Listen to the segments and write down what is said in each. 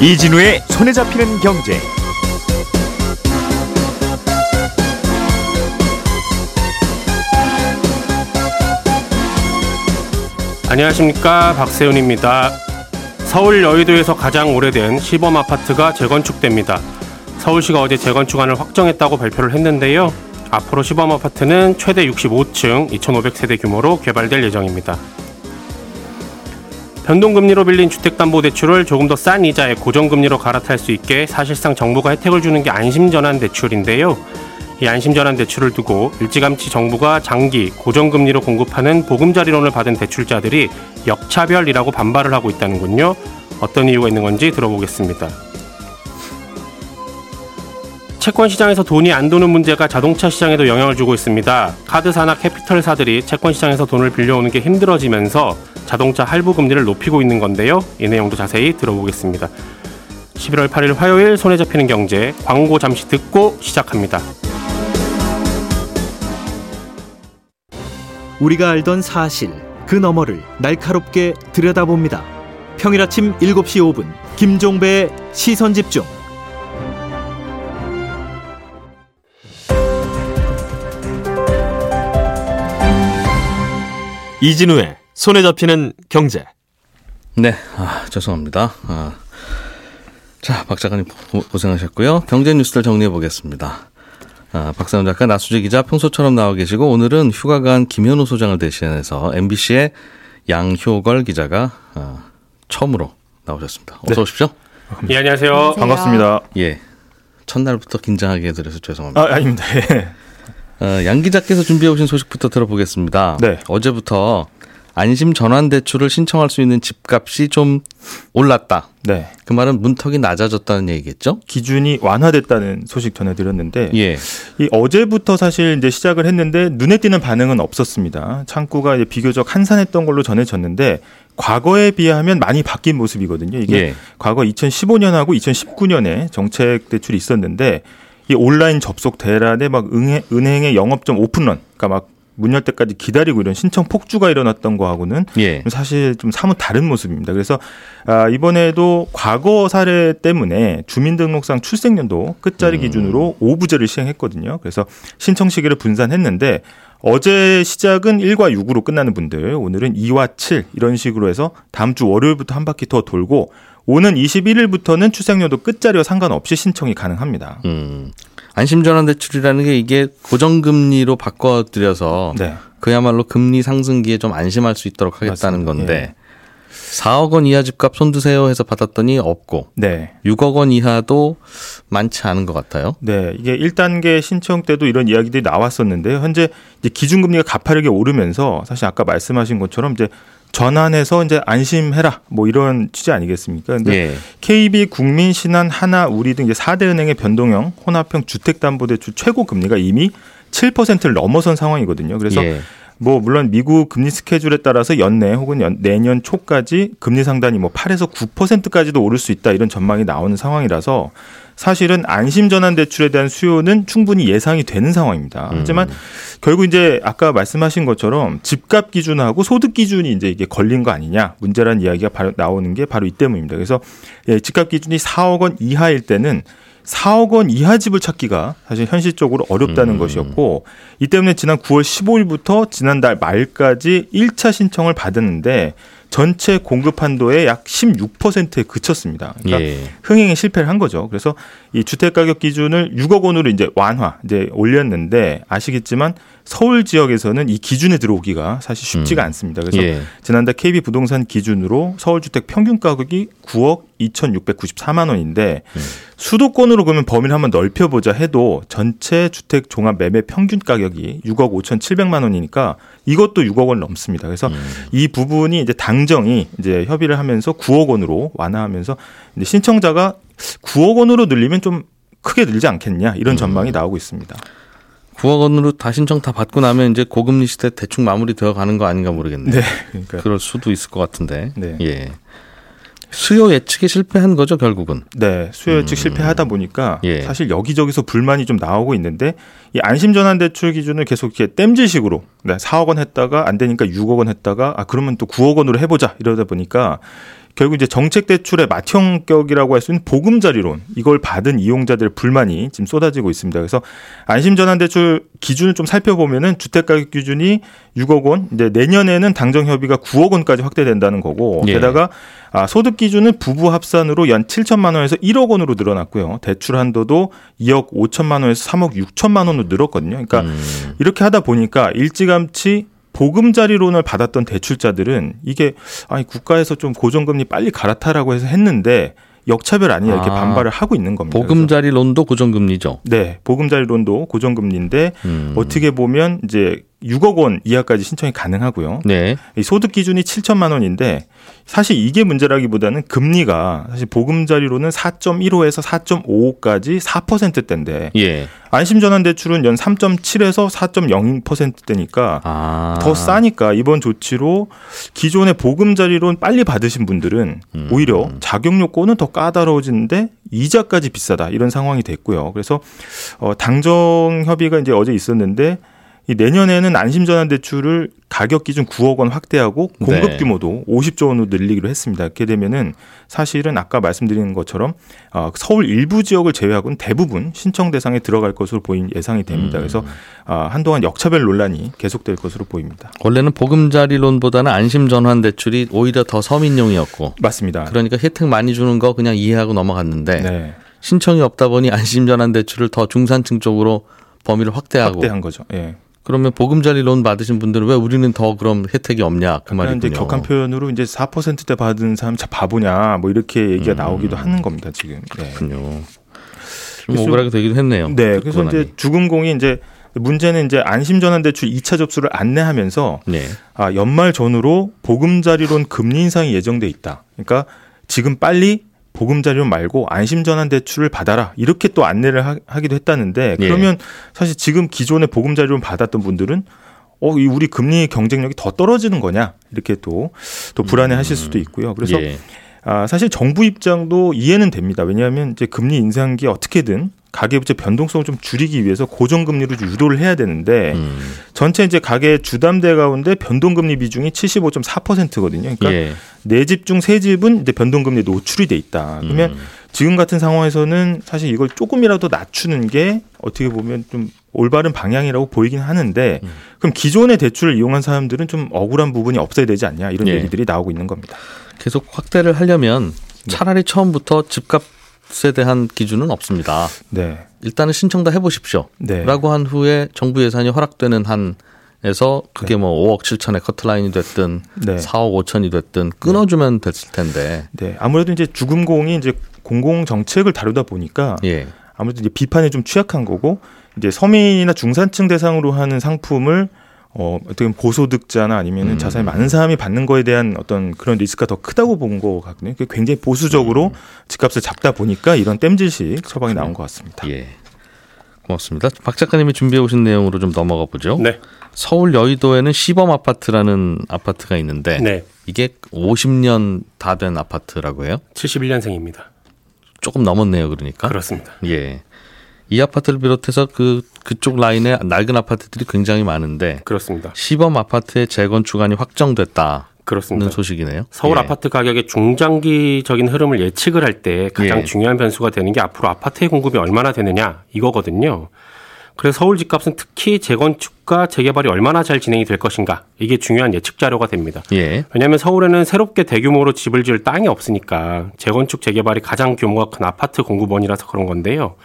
이진우의 손에 잡히는 경제. 안녕하십니까, 박세훈입니다. 서울 여의도에서 가장 오래된 시범 아파트가 재건축됩니다. 서울시가 어제 재건축안을 확정했다고 발표를 했는데요. 앞으로 시범 아파트는 최대 65층 2,500세대 규모로 개발될 예정입니다. 변동금리로 빌린 주택담보대출을 조금 더 싼 이자에 고정금리로 갈아탈 수 있게 사실상 정부가 혜택을 주는 게 안심전환대출인데요. 이 안심전환대출을 두고 일찌감치 정부가 장기 고정금리로 공급하는 보금자리론을 받은 대출자들이 역차별이라고 반발을 하고 있다는군요. 어떤 이유가 있는 건지 들어보겠습니다. 채권시장에서 돈이 안 도는 문제가 자동차 시장에도 영향을 주고 있습니다. 카드사나 캐피털사들이 채권시장에서 돈을 빌려오는 게 힘들어지면서 자동차 할부금리를 높이고 있는 건데요. 이 내용도 자세히 들어보겠습니다. 11월 8일 화요일 손에 잡히는 경제, 광고 잠시 듣고 시작합니다. 우리가 알던 사실, 그 너머를 날카롭게 들여다봅니다. 평일 아침 7시 5분 김종배의 시선집중. 이진우의 손에 잡히는 경제. 네, 죄송합니다. 자, 박 작가님 고생하셨고요. 경제 뉴스들 정리해 보겠습니다. 박세훈 작가, 나수지 기자 평소처럼 나와 계시고, 오늘은 휴가 간 김현우 소장을 대신해서 MBC의 양효걸 기자가 처음으로 나오셨습니다. 어서 오십시오. 네. 예, 안녕하세요. 안녕하세요. 반갑습니다. 예, 첫날부터 긴장하게 해드려서 죄송합니다. 아닙니다. 양 기자께서 준비해 오신 소식부터 들어보겠습니다. 네. 어제부터 안심 전환 대출을 신청할 수 있는 집값이 좀 올랐다. 네. 그 말은 문턱이 낮아졌다는 얘기겠죠? 기준이 완화됐다는 소식 전해드렸는데, 예. 이 어제부터 사실 이제 시작을 했는데 눈에 띄는 반응은 없었습니다. 창구가 이제 비교적 한산했던 걸로 전해졌는데 과거에 비하면 많이 바뀐 모습이거든요. 이게 예. 과거 2015년하고 2019년에 정책 대출이 있었는데 이 온라인 접속 대란에 막 은행의 영업 점 오픈런, 그러니까 막 문 열 때까지 기다리고 이런 신청 폭주가 일어났던 거하고는 예. 사실 좀 사뭇 다른 모습입니다. 그래서 이번에도 과거 사례 때문에 주민등록상 출생연도 끝자리 기준으로 5부제를 시행했거든요. 그래서 신청 시기를 분산했는데 어제 시작은 1과 6으로 끝나는 분들, 오늘은 2와 7 이런 식으로 해서 다음 주 월요일부터 한 바퀴 더 돌고, 오는 21일부터는 출생연도 끝자리와 상관없이 신청이 가능합니다. 안심전환대출이라는 게 이게 고정금리로 바꿔드려서 네. 그야말로 금리 상승기에 좀 안심할 수 있도록 하겠다는 맞습니다. 건데 예. 4억 원 이하 집값 손드세요 해서 받았더니 없고 네. 6억 원 이하도 많지 않은 것 같아요. 네, 이게 1단계 신청 때도 이런 이야기들이 나왔었는데요. 현재 이제 기준금리가 가파르게 오르면서 사실 아까 말씀하신 것처럼 이제 전환해서 이제 안심해라 뭐 이런 취지 아니겠습니까? 근데 예. KB, 국민신한, 하나, 우리 등 이제 4대 은행의 변동형 혼합형 주택담보대출 최고 금리가 이미 7%를 넘어선 상황이거든요. 그래서 예. 뭐 물론 미국 금리 스케줄에 따라서 연내 혹은 내년 초까지 금리 상단이 뭐 8에서 9%까지도 오를 수 있다 이런 전망이 나오는 상황이라서 사실은 안심전환대출에 대한 수요는 충분히 예상이 되는 상황입니다. 하지만 결국 이제 아까 말씀하신 것처럼 집값 기준하고 소득 기준이 이제 이게 걸린 거 아니냐 문제라는 이야기가 바로 나오는 게 바로 이 때문입니다. 그래서 예, 집값 기준이 4억 원 이하일 때는 4억 원 이하 집을 찾기가 사실 현실적으로 어렵다는 것이었고, 이 때문에 지난 9월 15일부터 지난달 말까지 1차 신청을 받았는데 전체 공급 한도의 약 16%에 그쳤습니다. 그러니까 예. 흥행에 실패를 한 거죠. 그래서 이 주택 가격 기준을 6억 원으로 이제 완화, 이제 올렸는데 아시겠지만 서울 지역에서는 이 기준에 들어오기가 사실 쉽지가 않습니다. 그래서 예. 지난달 KB 부동산 기준으로 서울 주택 평균 가격이 9억 2,694만 원인데 수도권으로 그러면 범위를 한번 넓혀보자 해도 전체 주택 종합 매매 평균 가격이 6억 5,700만 원이니까 이것도 6억 원 넘습니다. 그래서 이 부분이 이제 당정이 이제 협의를 하면서 9억 원으로 완화하면서 이제 신청자가 9억 원으로 늘리면 좀 크게 늘지 않겠냐 이런 전망이 나오고 있습니다. 9억 원으로 다 신청 다 받고 나면 이제 고금리 시대 대충 마무리 되어 가는 거 아닌가 모르겠네요. 네, 그러니까 그럴 수도 있을 것 같은데. 네. 예. 수요 예측에 실패한 거죠, 결국은. 네. 수요 예측 실패하다 보니까 예. 사실 여기저기서 불만이 좀 나오고 있는데 이 안심전환대출 기준을 계속 이렇게 땜질식으로 4억 원 했다가 안 되니까 6억 원 했다가 아 그러면 또 9억 원으로 해보자 이러다 보니까 결국 이제 정책 대출의 맏형격이라고 할 수 있는 보금자리론 이걸 받은 이용자들의 불만이 지금 쏟아지고 있습니다. 그래서 안심전환대출 기준을 좀 살펴보면은 주택가격 기준이 6억 원, 이제 내년에는 당정 협의가 9억 원까지 확대된다는 거고 예. 게다가 소득 기준은 부부 합산으로 연 7천만 원에서 1억 원으로 늘어났고요. 대출 한도도 2억 5천만 원에서 3억 6천만 원으로 늘었거든요. 그러니까 이렇게 하다 보니까 일찌감치 보금자리론을 받았던 대출자들은 이게 아니 국가에서 좀 고정금리 빨리 갈아타라고 해서 했는데 역차별 아니냐 이렇게 반발을 하고 있는 겁니다. 보금자리론도 고정금리죠. 네, 보금자리론도 고정금리인데 어떻게 보면 이제 6억 원 이하까지 신청이 가능하고요. 네. 이 소득 기준이 7천만 원인데 사실 이게 문제라기보다는 금리가 사실 보금자리로는 4.15에서 4.55까지 4%대인데 예. 안심전환대출은 연 3.7에서 4.0%대니까 더 싸니까 이번 조치로 기존의 보금자리론 빨리 받으신 분들은 오히려 자격요건은 더 까다로워지는데 이자까지 비싸다 이런 상황이 됐고요. 그래서 당정협의가 이제 어제 있었는데 이 내년에는 안심전환대출을 가격 기준 9억 원 확대하고 공급 네. 규모도 50조 원으로 늘리기로 했습니다. 이렇게 되면은 사실은 아까 말씀드린 것처럼 서울 일부 지역을 제외하고는 대부분 신청 대상에 들어갈 것으로 보인 예상이 됩니다. 그래서 한동안 역차별 논란이 계속될 것으로 보입니다. 원래는 보금자리론보다는 안심전환대출이 오히려 더 서민용이었고 맞습니다. 그러니까 혜택 많이 주는 거 그냥 이해하고 넘어갔는데 네. 신청이 없다 보니 안심전환대출을 더 중산층 쪽으로 범위를 확대하고 확대한 거죠. 예. 그러면 보금자리론 받으신 분들은 왜 우리는 더 그럼 혜택이 없냐 그 말이군요. 이제 격한 표현으로 이제 4%대 받은 사람 참 바보냐 뭐 이렇게 얘기가 나오기도 하는 겁니다 지금. 네. 그렇군요. 좀 오그라게 되기도 했네요. 네. 그래서 이제 주금공이 이제 문제는 이제 안심전환대출 2차 접수를 안내하면서 네. 연말 전후로 보금자리론 금리 인상이 예정돼 있다. 그러니까 지금 빨리. 보금자리론 말고 안심전환대출을 받아라 이렇게 또 안내를 하기도 했다는데 그러면 예. 사실 지금 기존에 보금자리론 받았던 분들은 우리 금리 경쟁력이 더 떨어지는 거냐 이렇게 또 불안해하실 수도 있고요. 그래서 예. 사실 정부 입장도 이해는 됩니다. 왜냐하면 이제 금리 인상기 어떻게든 가계부채 변동성을 좀 줄이기 위해서 고정금리로 유도를 해야 되는데 전체 이제 가계 주담대 가운데 변동금리 비중이 75.4%거든요. 그러니까 예. 4집 중 3집은 이제 변동금리에 노출이 돼 있다. 그러면 지금 같은 상황에서는 사실 이걸 조금이라도 낮추는 게 어떻게 보면 좀 올바른 방향이라고 보이긴 하는데 그럼 기존의 대출을 이용한 사람들은 좀 억울한 부분이 없어야 되지 않냐 이런 예. 얘기들이 나오고 있는 겁니다. 계속 확대를 하려면 차라리 처음부터 집값에 대한 기준은 없습니다. 네. 일단은 신청 다 해보십시오. 네. 라고 한 후에 정부 예산이 허락되는 한에서 그게 네. 뭐 5억 7천의 커트라인이 됐든 네. 4억 5천이 됐든 끊어주면 됐을 텐데. 네. 아무래도 이제 주금공이 이제 공공정책을 다루다 보니까 예. 아무래도 이제 비판에 좀 취약한 거고 이제 서민이나 중산층 대상으로 하는 상품을 어떻게 보면 고소득자나 아니면 자산이 많은 사람이 받는 거에 대한 어떤 그런 리스크가 더 크다고 본 것 같거든요. 굉장히 보수적으로 집값을 잡다 보니까 이런 땜질식 처방이 나온 것 같습니다. 예. 고맙습니다. 박 작가님이 준비해 오신 내용으로 좀 넘어가 보죠. 네. 서울 여의도에는 시범 아파트라는 아파트가 있는데 네. 이게 50년 다 된 아파트라고 해요? 71년생입니다. 조금 넘었네요. 그러니까. 그렇습니다. 예. 이 아파트를 비롯해서 그쪽 라인의 낡은 아파트들이 굉장히 많은데 그렇습니다. 시범 아파트의 재건축안이 확정됐다. 그렇습니다. 소식이네요. 서울 예. 아파트 가격의 중장기적인 흐름을 예측을 할 때 가장 예. 중요한 변수가 되는 게 앞으로 아파트의 공급이 얼마나 되느냐 이거거든요. 그래서 서울 집값은 특히 재건축과 재개발이 얼마나 잘 진행이 될 것인가 이게 중요한 예측 자료가 됩니다. 예. 왜냐하면 서울에는 새롭게 대규모로 집을 지을 땅이 없으니까 재건축 재개발이 가장 규모가 큰 아파트 공급원이라서 그런 건데요.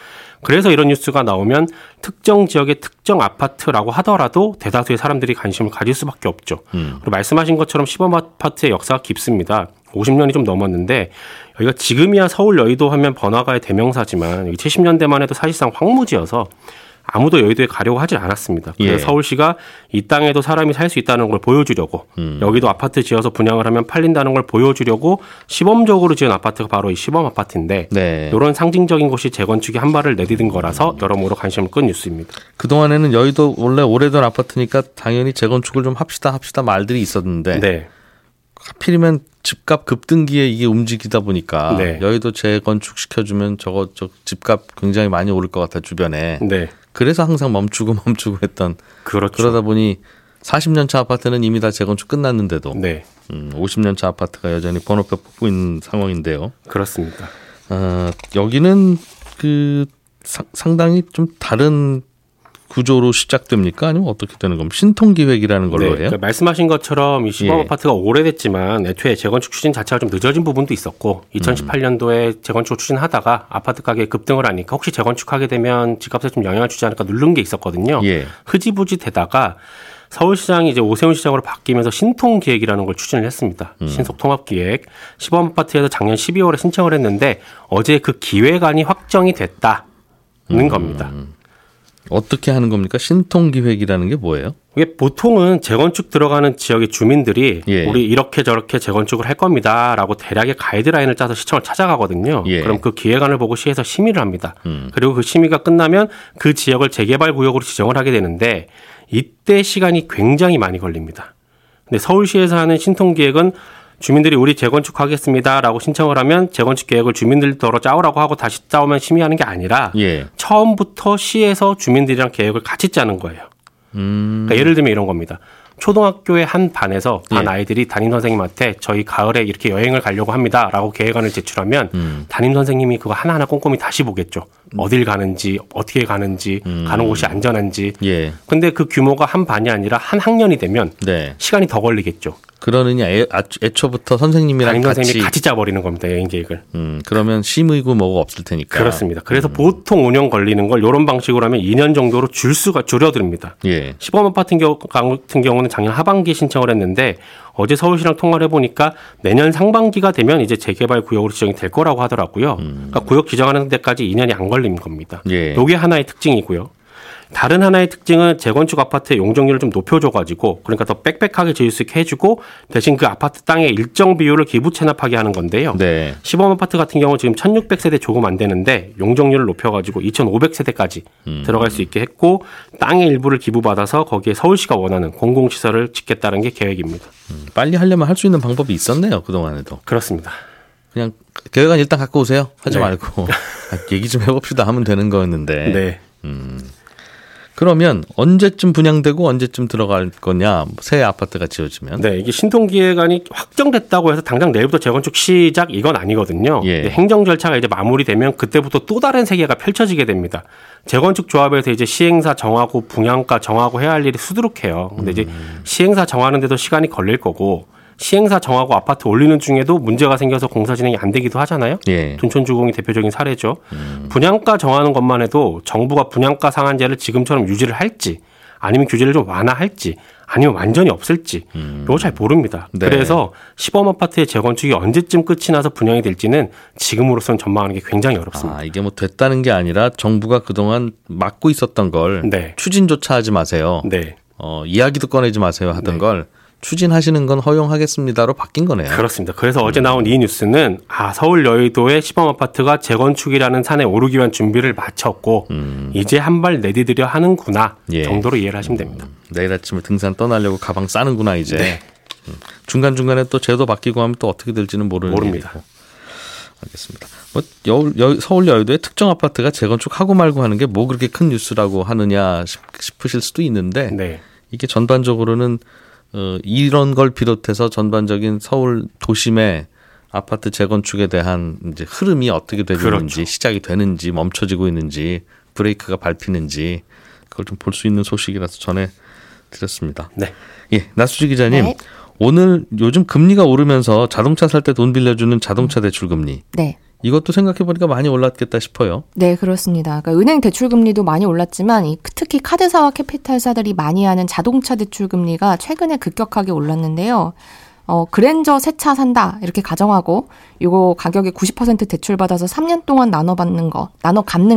그래서 이런 뉴스가 나오면 특정 지역의 특정 아파트라고 하더라도 대다수의 사람들이 관심을 가질 수밖에 없죠. 그리고 말씀하신 것처럼 시범 아파트의 역사가 깊습니다. 50년이 좀 넘었는데 여기가 지금이야 서울 여의도 하면 번화가의 대명사지만 여기 70년대만 해도 사실상 황무지여서 아무도 여의도에 가려고 하지 않았습니다. 그래서 예. 서울시가 이 땅에도 사람이 살 수 있다는 걸 보여주려고 여기도 아파트 지어서 분양을 하면 팔린다는 걸 보여주려고 시범적으로 지은 아파트가 바로 이 시범 아파트인데 네. 이런 상징적인 것이 재건축에 한 발을 내디딘 거라서 여러모로 관심을 끈 뉴스입니다. 그동안에는 여의도 원래 오래된 아파트니까 당연히 재건축을 좀 합시다 말들이 있었는데 네. 하필이면 집값 급등기에 이게 움직이다 보니까 네. 여의도 재건축시켜주면 저거 저 집값 굉장히 많이 오를 것 같아 주변에. 네. 그래서 항상 멈추고 했던. 그렇죠. 그러다 보니 40년차 아파트는 이미 다 재건축 끝났는데도 네. 50년차 아파트가 여전히 번호표 뽑고 있는 상황인데요. 그렇습니다. 여기는 그 상당히 좀 다른 구조로 시작됩니까? 아니면 어떻게 되는 겁니까? 신통기획이라는 걸로 해요? 그러니까 말씀하신 것처럼 이 시범 아파트가 오래됐지만 애초에 재건축 추진 자체가 좀 늦어진 부분도 있었고 2018년도에 재건축 추진하다가 아파트 가격이 급등을 하니까 혹시 재건축하게 되면 집값에 좀 영향을 주지 않을까 누른 게 있었거든요. 예. 흐지부지 되다가 서울시장이 이제 오세훈 시장으로 바뀌면서 신통기획이라는 걸 추진을 했습니다. 신속통합기획. 시범아파트에서 작년 12월에 신청을 했는데 어제 그 기획안이 확정이 됐다는 겁니다. 어떻게 하는 겁니까? 신통기획이라는 게 뭐예요? 이게 보통은 재건축 들어가는 지역의 주민들이 예. 우리 이렇게 저렇게 재건축을 할 겁니다라고 대략의 가이드라인을 짜서 시청을 찾아가거든요. 예. 그럼 그 기획안을 보고 시에서 심의를 합니다. 그리고 그 심의가 끝나면 그 지역을 재개발 구역으로 지정을 하게 되는데 이때 시간이 굉장히 많이 걸립니다. 근데 서울시에서 하는 신통기획은 주민들이 우리 재건축하겠습니다라고 신청을 하면 재건축 계획을 주민들더러 짜오라고 하고 다시 짜오면 심의하는 게 아니라 예. 처음부터 시에서 주민들이랑 계획을 같이 짜는 거예요. 그러니까 예를 들면 이런 겁니다. 초등학교의 한 반에서 반 아이들이 담임선생님한테 저희 가을에 이렇게 여행을 가려고 합니다라고 계획안을 제출하면 담임선생님이 그거 하나하나 꼼꼼히 다시 보겠죠. 어딜 가는지 어떻게 가는지 가는 곳이 안전한지. 근데 그 규모가 한 반이 아니라 한 학년이 되면 네. 시간이 더 걸리겠죠. 그러느냐 애초부터 선생님이랑 같이 짜버리는 겁니다. 여행 계획을. 그러면 심의고 뭐고 없을 테니까. 그렇습니다. 그래서 보통 5년 걸리는 걸 이런 방식으로 하면 2년 정도로 줄어듭니다. 예. 시범아파트 같은 경우는 작년 하반기에 신청을 했는데 어제 서울시랑 통화를 해보니까 내년 상반기가 되면 이제 재개발 구역으로 지정이 될 거라고 하더라고요. 그러니까 구역 지정하는 데까지 2년이 안 걸린 겁니다. 예. 이게 하나의 특징이고요. 다른 하나의 특징은 재건축 아파트의 용적률을 좀 높여줘가지고 그러니까 더 빽빽하게 지을 수 있게 해주고 대신 그 아파트 땅의 일정 비율을 기부 체납하게 하는 건데요. 네. 시범 아파트 같은 경우는 지금 1,600세대 조금 안 되는데 용적률을 높여가지고 2,500세대까지 들어갈 수 있게 했고 땅의 일부를 기부받아서 거기에 서울시가 원하는 공공시설을 짓겠다는 게 계획입니다. 빨리 하려면 할 수 있는 방법이 있었네요. 그동안에도. 그렇습니다. 그냥 계획안 일단 갖고 오세요. 하지 네. 말고 얘기 좀 해봅시다 하면 되는 거였는데. 네. 그러면 언제쯤 분양되고 언제쯤 들어갈 거냐 새 아파트가 지어지면? 네, 이게 신통기획안이 확정됐다고 해서 당장 내일부터 재건축 시작 이건 아니거든요. 예. 행정 절차가 이제 마무리되면 그때부터 또 다른 세계가 펼쳐지게 됩니다. 재건축 조합에서 이제 시행사 정하고 분양가 정하고 해야 할 일이 수두룩해요. 근데 이제 시행사 정하는데도 시간이 걸릴 거고. 시행사 정하고 아파트 올리는 중에도 문제가 생겨서 공사 진행이 안 되기도 하잖아요. 예. 둔촌주공이 대표적인 사례죠. 분양가 정하는 것만 해도 정부가 분양가 상한제를 지금처럼 유지를 할지 아니면 규제를 좀 완화할지 아니면 완전히 없을지 이거 잘 모릅니다. 네. 그래서 시범 아파트의 재건축이 언제쯤 끝이 나서 분양이 될지는 지금으로서는 전망하는 게 굉장히 어렵습니다. 아, 이게 뭐 됐다는 게 아니라 정부가 그동안 막고 있었던 걸 네. 추진조차 하지 마세요. 네. 이야기도 꺼내지 마세요 하던 네. 걸 추진하시는 건 허용하겠습니다로 바뀐 거네요. 그렇습니다. 그래서 어제 나온 이 뉴스는 서울 여의도의 시범아파트가 재건축이라는 산에 오르기 위한 준비를 마쳤고 이제 한 발 내디디려 하는구나 예. 정도로 이해를 하시면 됩니다. 내일 아침에 등산 떠나려고 가방 싸는구나 이제. 네. 중간중간에 또 제도 바뀌고 하면 또 어떻게 될지는 모릅니다. 일이고. 알겠습니다. 서울 여의도의 특정 아파트가 재건축하고 말고 하는 게 뭐 그렇게 큰 뉴스라고 하느냐 싶으실 수도 있는데 네. 이게 전반적으로는 이런 걸 비롯해서 전반적인 서울 도심의 아파트 재건축에 대한 이제 흐름이 어떻게 되는지 그렇죠. 시작이 되는지 멈춰지고 있는지 브레이크가 밟히는지 그걸 좀 볼 수 있는 소식이라서 전해드렸습니다. 네. 예, 나수지 기자님 네. 오늘 요즘 금리가 오르면서 자동차 살 때 돈 빌려주는 자동차 대출 금리. 네. 이것도 생각해보니까 많이 올랐겠다 싶어요. 네, 그렇습니다. 그러니까 은행 대출금리도 많이 올랐지만 특히 카드사와 캐피탈사들이 많이 하는 자동차 대출금리가 최근에 급격하게 올랐는데요. 그랜저 새 차 산다 이렇게 가정하고 이거 가격의 90% 대출받아서 3년 동안 나눠 갚는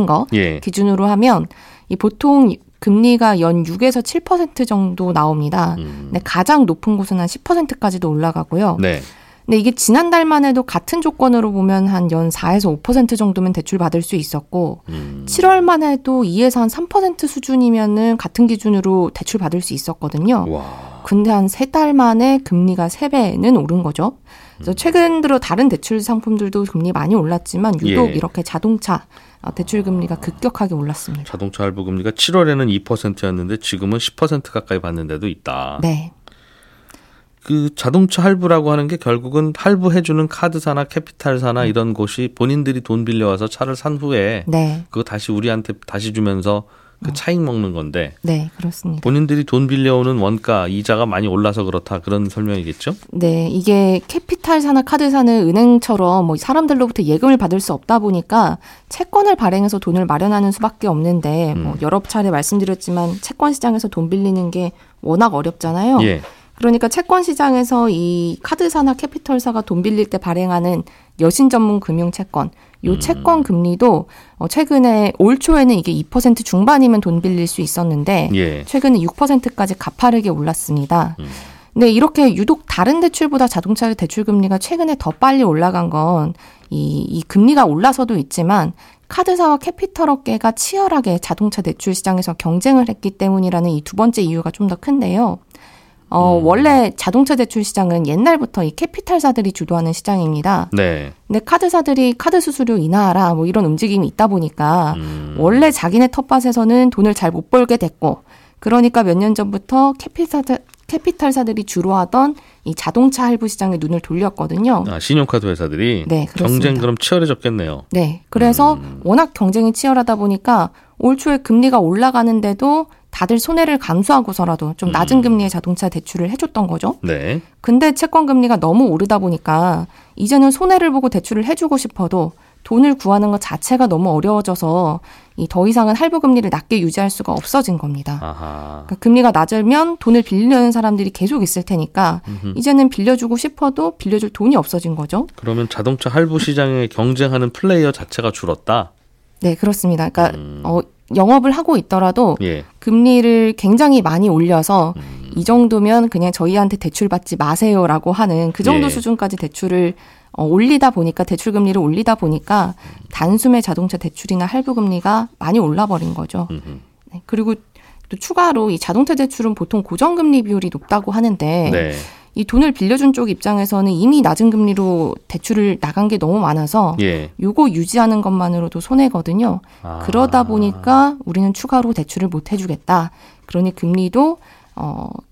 거 예. 기준으로 하면 이 보통 금리가 연 6에서 7% 정도 나옵니다. 근데 가장 높은 곳은 한 10%까지도 올라가고요. 네. 근데 이게 지난달만 해도 같은 조건으로 보면 한 연 4에서 5% 정도면 대출받을 수 있었고 7월만 해도 2에서 한 3% 수준이면은 같은 기준으로 대출받을 수 있었거든요. 와. 근데 한 3달 만에 금리가 3배는 오른 거죠. 그래서 최근 들어 다른 대출 상품들도 금리 많이 올랐지만 유독 이렇게 자동차 대출 금리가 급격하게 올랐습니다. 자동차 할부 금리가 7월에는 2%였는데 지금은 10% 가까이 받는 데도 있다. 네. 그 자동차 할부라고 하는 게 결국은 할부해주는 카드사나 캐피탈사나 이런 곳이 본인들이 돈 빌려와서 차를 산 후에 그거 다시 우리한테 다시 주면서 그 차익 먹는 건데. 네, 그렇습니다. 본인들이 돈 빌려오는 원가, 이자가 많이 올라서 그렇다. 그런 설명이겠죠? 네, 이게 캐피탈사나 카드사는 은행처럼 뭐 사람들로부터 예금을 받을 수 없다 보니까 채권을 발행해서 돈을 마련하는 수밖에 없는데 뭐 여러 차례 말씀드렸지만 채권 시장에서 돈 빌리는 게 워낙 어렵잖아요. 예. 그러니까 채권 시장에서 이 카드사나 캐피털사가 돈 빌릴 때 발행하는 여신 전문 금융 채권, 요 채권 금리도 최근에 올 초에는 이게 2% 중반이면 돈 빌릴 수 있었는데 최근에 6%까지 가파르게 올랐습니다. 근데 이렇게 유독 다른 대출보다 자동차 대출 금리가 최근에 더 빨리 올라간 건 이 금리가 올라서도 있지만 카드사와 캐피털 업계가 치열하게 자동차 대출 시장에서 경쟁을 했기 때문이라는 이 두 번째 이유가 좀 더 큰데요. 원래 자동차 대출 시장은 옛날부터 이 캐피탈사들이 주도하는 시장입니다. 네. 근데 카드사들이 카드 수수료 인하하라 뭐 이런 움직임이 있다 보니까 원래 자기네 텃밭에서는 돈을 잘 못 벌게 됐고 그러니까 몇 년 전부터 캐피탈사들이 주로 하던 이 자동차 할부 시장에 눈을 돌렸거든요. 아, 신용카드 회사들이? 네, 그렇습니다. 경쟁 그럼 치열해졌겠네요. 네. 그래서 워낙 경쟁이 치열하다 보니까 올 초에 금리가 올라가는데도 다들 손해를 감수하고서라도 좀 낮은 금리의 자동차 대출을 해줬던 거죠. 네. 근데 채권 금리가 너무 오르다 보니까 이제는 손해를 보고 대출을 해주고 싶어도 돈을 구하는 것 자체가 너무 어려워져서 이 더 이상은 할부 금리를 낮게 유지할 수가 없어진 겁니다. 그러니까 금리가 낮으면 돈을 빌리려는 사람들이 계속 있을 테니까 이제는 빌려주고 싶어도 빌려줄 돈이 없어진 거죠. 그러면 자동차 할부 시장에 경쟁하는 플레이어 자체가 줄었다? 네, 그렇습니다. 그러니까 영업을 하고 있더라도 금리를 굉장히 많이 올려서 이 정도면 그냥 저희한테 대출 받지 마세요라고 하는 그 정도 수준까지 대출을 올리다 보니까 대출 금리를 올리다 보니까 단숨에 자동차 대출이나 할부 금리가 많이 올라버린 거죠. 네, 그리고 또 추가로 이 자동차 대출은 보통 고정금리 비율이 높다고 하는데 이 돈을 빌려준 쪽 입장에서는 이미 낮은 금리로 대출을 나간 게 너무 많아서 요거 유지하는 것만으로도 손해거든요. 그러다 보니까 우리는 추가로 대출을 못 해주겠다. 그러니 금리도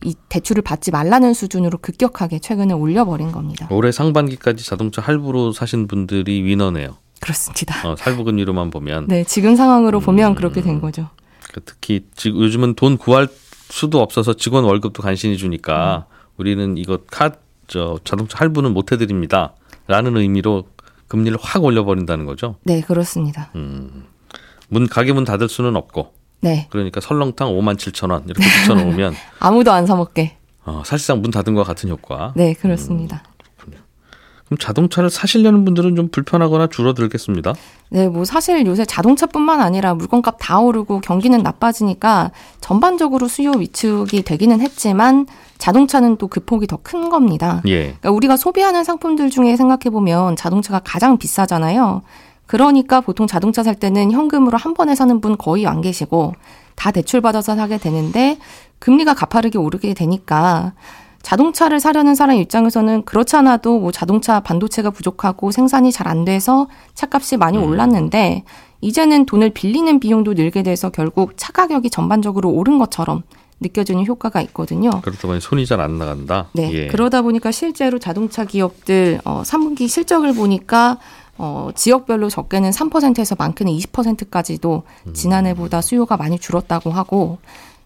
이 대출을 받지 말라는 수준으로 급격하게 최근에 올려버린 겁니다. 올해 상반기까지 자동차 할부로 사신 분들이 위너네요. 그렇습니다. 할부 금리로만 보면. 네, 지금 상황으로 보면 그렇게 된 거죠. 특히 지금 요즘은 돈 구할 수도 없어서 직원 월급도 간신히 주니까 우리는 이거 자동차 할부는 못 해드립니다. 라는 의미로 금리를 확 올려버린다는 거죠? 네, 그렇습니다. 가게 문 닫을 수는 없고. 네. 그러니까 설렁탕 57,000원 이렇게 붙여놓으면. 아무도 안 사먹게. 사실상 문 닫은 것과 같은 효과. 네, 그렇습니다. 그럼 자동차를 사시려는 분들은 좀 불편하거나 줄어들겠습니다. 네, 뭐 사실 요새 자동차뿐만 아니라 물건값 다 오르고 경기는 나빠지니까 전반적으로 수요 위축이 되기는 했지만 자동차는 또 그 폭이 더 큰 겁니다. 그러니까 우리가 소비하는 상품들 중에 생각해보면 자동차가 가장 비싸잖아요. 그러니까 보통 자동차 살 때는 현금으로 한 번에 사는 분 거의 안 계시고 다 대출받아서 사게 되는데 금리가 가파르게 오르게 되니까 자동차를 사려는 사람 입장에서는 그렇지 않아도 뭐 자동차 반도체가 부족하고 생산이 잘 안 돼서 차값이 많이 올랐는데 이제는 돈을 빌리는 비용도 늘게 돼서 결국 차 가격이 전반적으로 오른 것처럼 느껴지는 효과가 있거든요. 그렇다 보니 손이 잘 안 나간다. 네, 그러다 보니까 실제로 자동차 기업들 3분기 실적을 보니까 지역별로 적게는 3%에서 많게는 20%까지도 지난해보다 수요가 많이 줄었다고 하고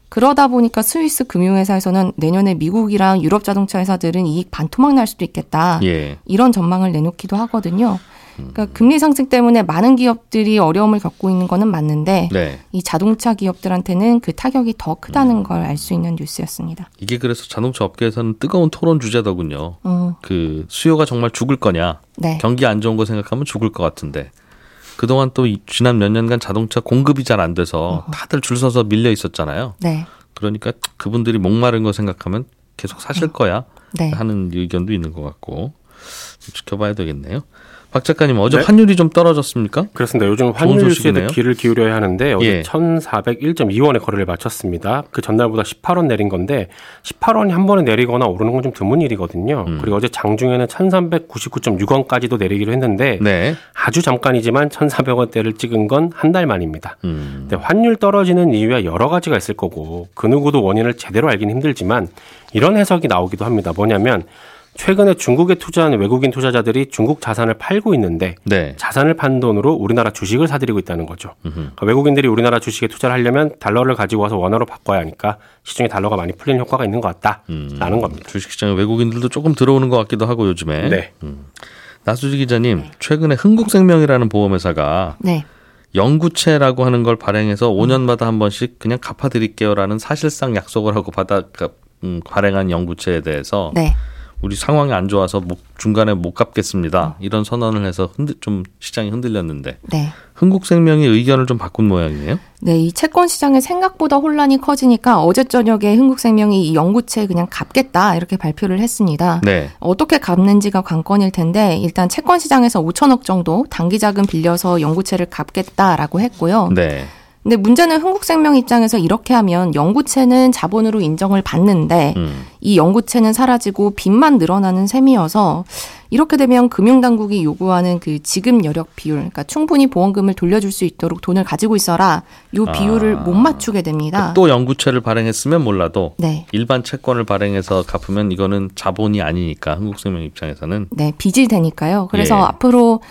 그러다 보니까 스위스 금융회사에서는 내년에 미국이랑 유럽 자동차 회사들은 이익 반토막 날 수도 있겠다. 이런 전망을 내놓기도 하거든요. 그러니까 금리 상승 때문에 많은 기업들이 어려움을 겪고 있는 거는 맞는데 이 자동차 기업들한테는 그 타격이 더 크다는 걸 알 수 있는 뉴스였습니다. 이게 그래서 자동차 업계에서는 뜨거운 토론 주제더군요. 그 수요가 정말 죽을 거냐. 경기 안 좋은 거 생각하면 죽을 것 같은데. 그동안 또 지난 몇 년간 자동차 공급이 잘 안 돼서 다들 줄 서서 밀려 있었잖아요. 그러니까 그분들이 목마른 거 생각하면 계속 사실 거야 하는 의견도 있는 것 같고 지켜봐야 되겠네요. 박 작가님, 어제 네? 환율이 좀 떨어졌습니까? 그렇습니다. 요즘 환율에도 귀를 기울여야 하는데 어제 1,401.2원에 거래를 마쳤습니다. 그 전날보다 18원 내린 건데 18원이 한 번에 내리거나 오르는 건 좀 드문 일이거든요. 그리고 어제 장중에는 1,399.6원까지도 내리기로 했는데 네. 아주 잠깐이지만 1,400원대를 찍은 건 한 달 만입니다. 근데 환율 떨어지는 이유야 여러 가지가 있을 거고 그 누구도 원인을 제대로 알긴 힘들지만 이런 해석이 나오기도 합니다. 뭐냐면 최근에 중국에 투자한 외국인 투자자들이 중국 자산을 팔고 있는데 네. 자산을 판 돈으로 우리나라 주식을 사들이고 있다는 거죠. 그러니까 외국인들이 우리나라 주식에 투자를 하려면 달러를 가지고 와서 원화로 바꿔야 하니까 시중에 달러가 많이 풀리는 효과가 있는 것 같다라는 겁니다. 주식시장에 외국인들도 조금 들어오는 것 같기도 하고 요즘에. 네. 나수지 기자님, 최근에 흥국생명이라는 보험회사가 네. 영구채라고 하는 걸 발행해서 5년마다 한 번씩 그냥 갚아드릴게요라는 사실상 약속을 하고 발행한 영구채에 대해서 네. 우리 상황이 안 좋아서 중간에 못 갚겠습니다. 이런 선언을 해서 좀 시장이 흔들렸는데 네. 흥국생명이 의견을 좀 바꾼 모양이에요? 네. 이 채권 시장에 생각보다 혼란이 커지니까 어제 저녁에 흥국생명이 이 영구채 그냥 갚겠다 이렇게 발표를 했습니다. 네. 어떻게 갚는지가 관건일 텐데 일단 채권 시장에서 5천억 정도 단기 자금 빌려서 영구채를 갚겠다라고 했고요. 네. 근데 문제는 흥국생명 입장에서 이렇게 하면 영구채는 자본으로 인정을 받는데 이 영구채는 사라지고 빚만 늘어나는 셈이어서 이렇게 되면 금융당국이 요구하는 그 지급 여력 비율, 그러니까 충분히 보험금을 돌려줄 수 있도록 돈을 가지고 있어라 이 비율을 못 맞추게 됩니다. 또 영구채를 발행했으면 몰라도 네. 일반 채권을 발행해서 갚으면 이거는 자본이 아니니까 흥국생명 입장에서는 네 빚이 되니까요. 그래서 예. 앞으로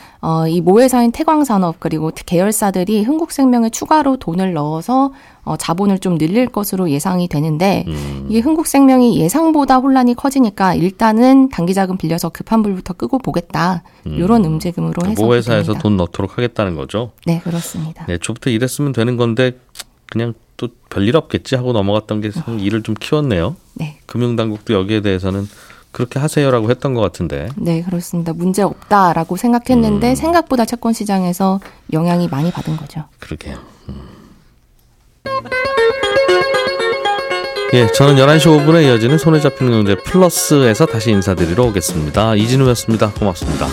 이 모회사인 태광산업 그리고 계열사들이 흥국생명에 추가로 돈을 넣어서 자본을 좀 늘릴 것으로 예상이 되는데 이게 흥국생명이 예상보다 혼란이 커지니까 일단은 단기자금 빌려서 급한 불부터 끄고 보겠다. 이런 움직임으로 해서 모회사에서 돈 넣도록 하겠다는 거죠? 네, 그렇습니다. 네, 애초부터 이랬으면 되는 건데 그냥 또 별일 없겠지 하고 넘어갔던 게 일을 좀 키웠네요. 네. 금융당국도 여기에 대해서는 그렇게 하세요라고 했던 것 같은데. 네, 그렇습니다. 문제 없다라고 생각했는데 생각보다 채권 시장에서 영향이 많이 받은 거죠. 그러게요. 예, 저는 11시 5분에 이어지는 손에 잡히는 경제 플러스에서 다시 인사드리러 오겠습니다. 이진우였습니다. 고맙습니다.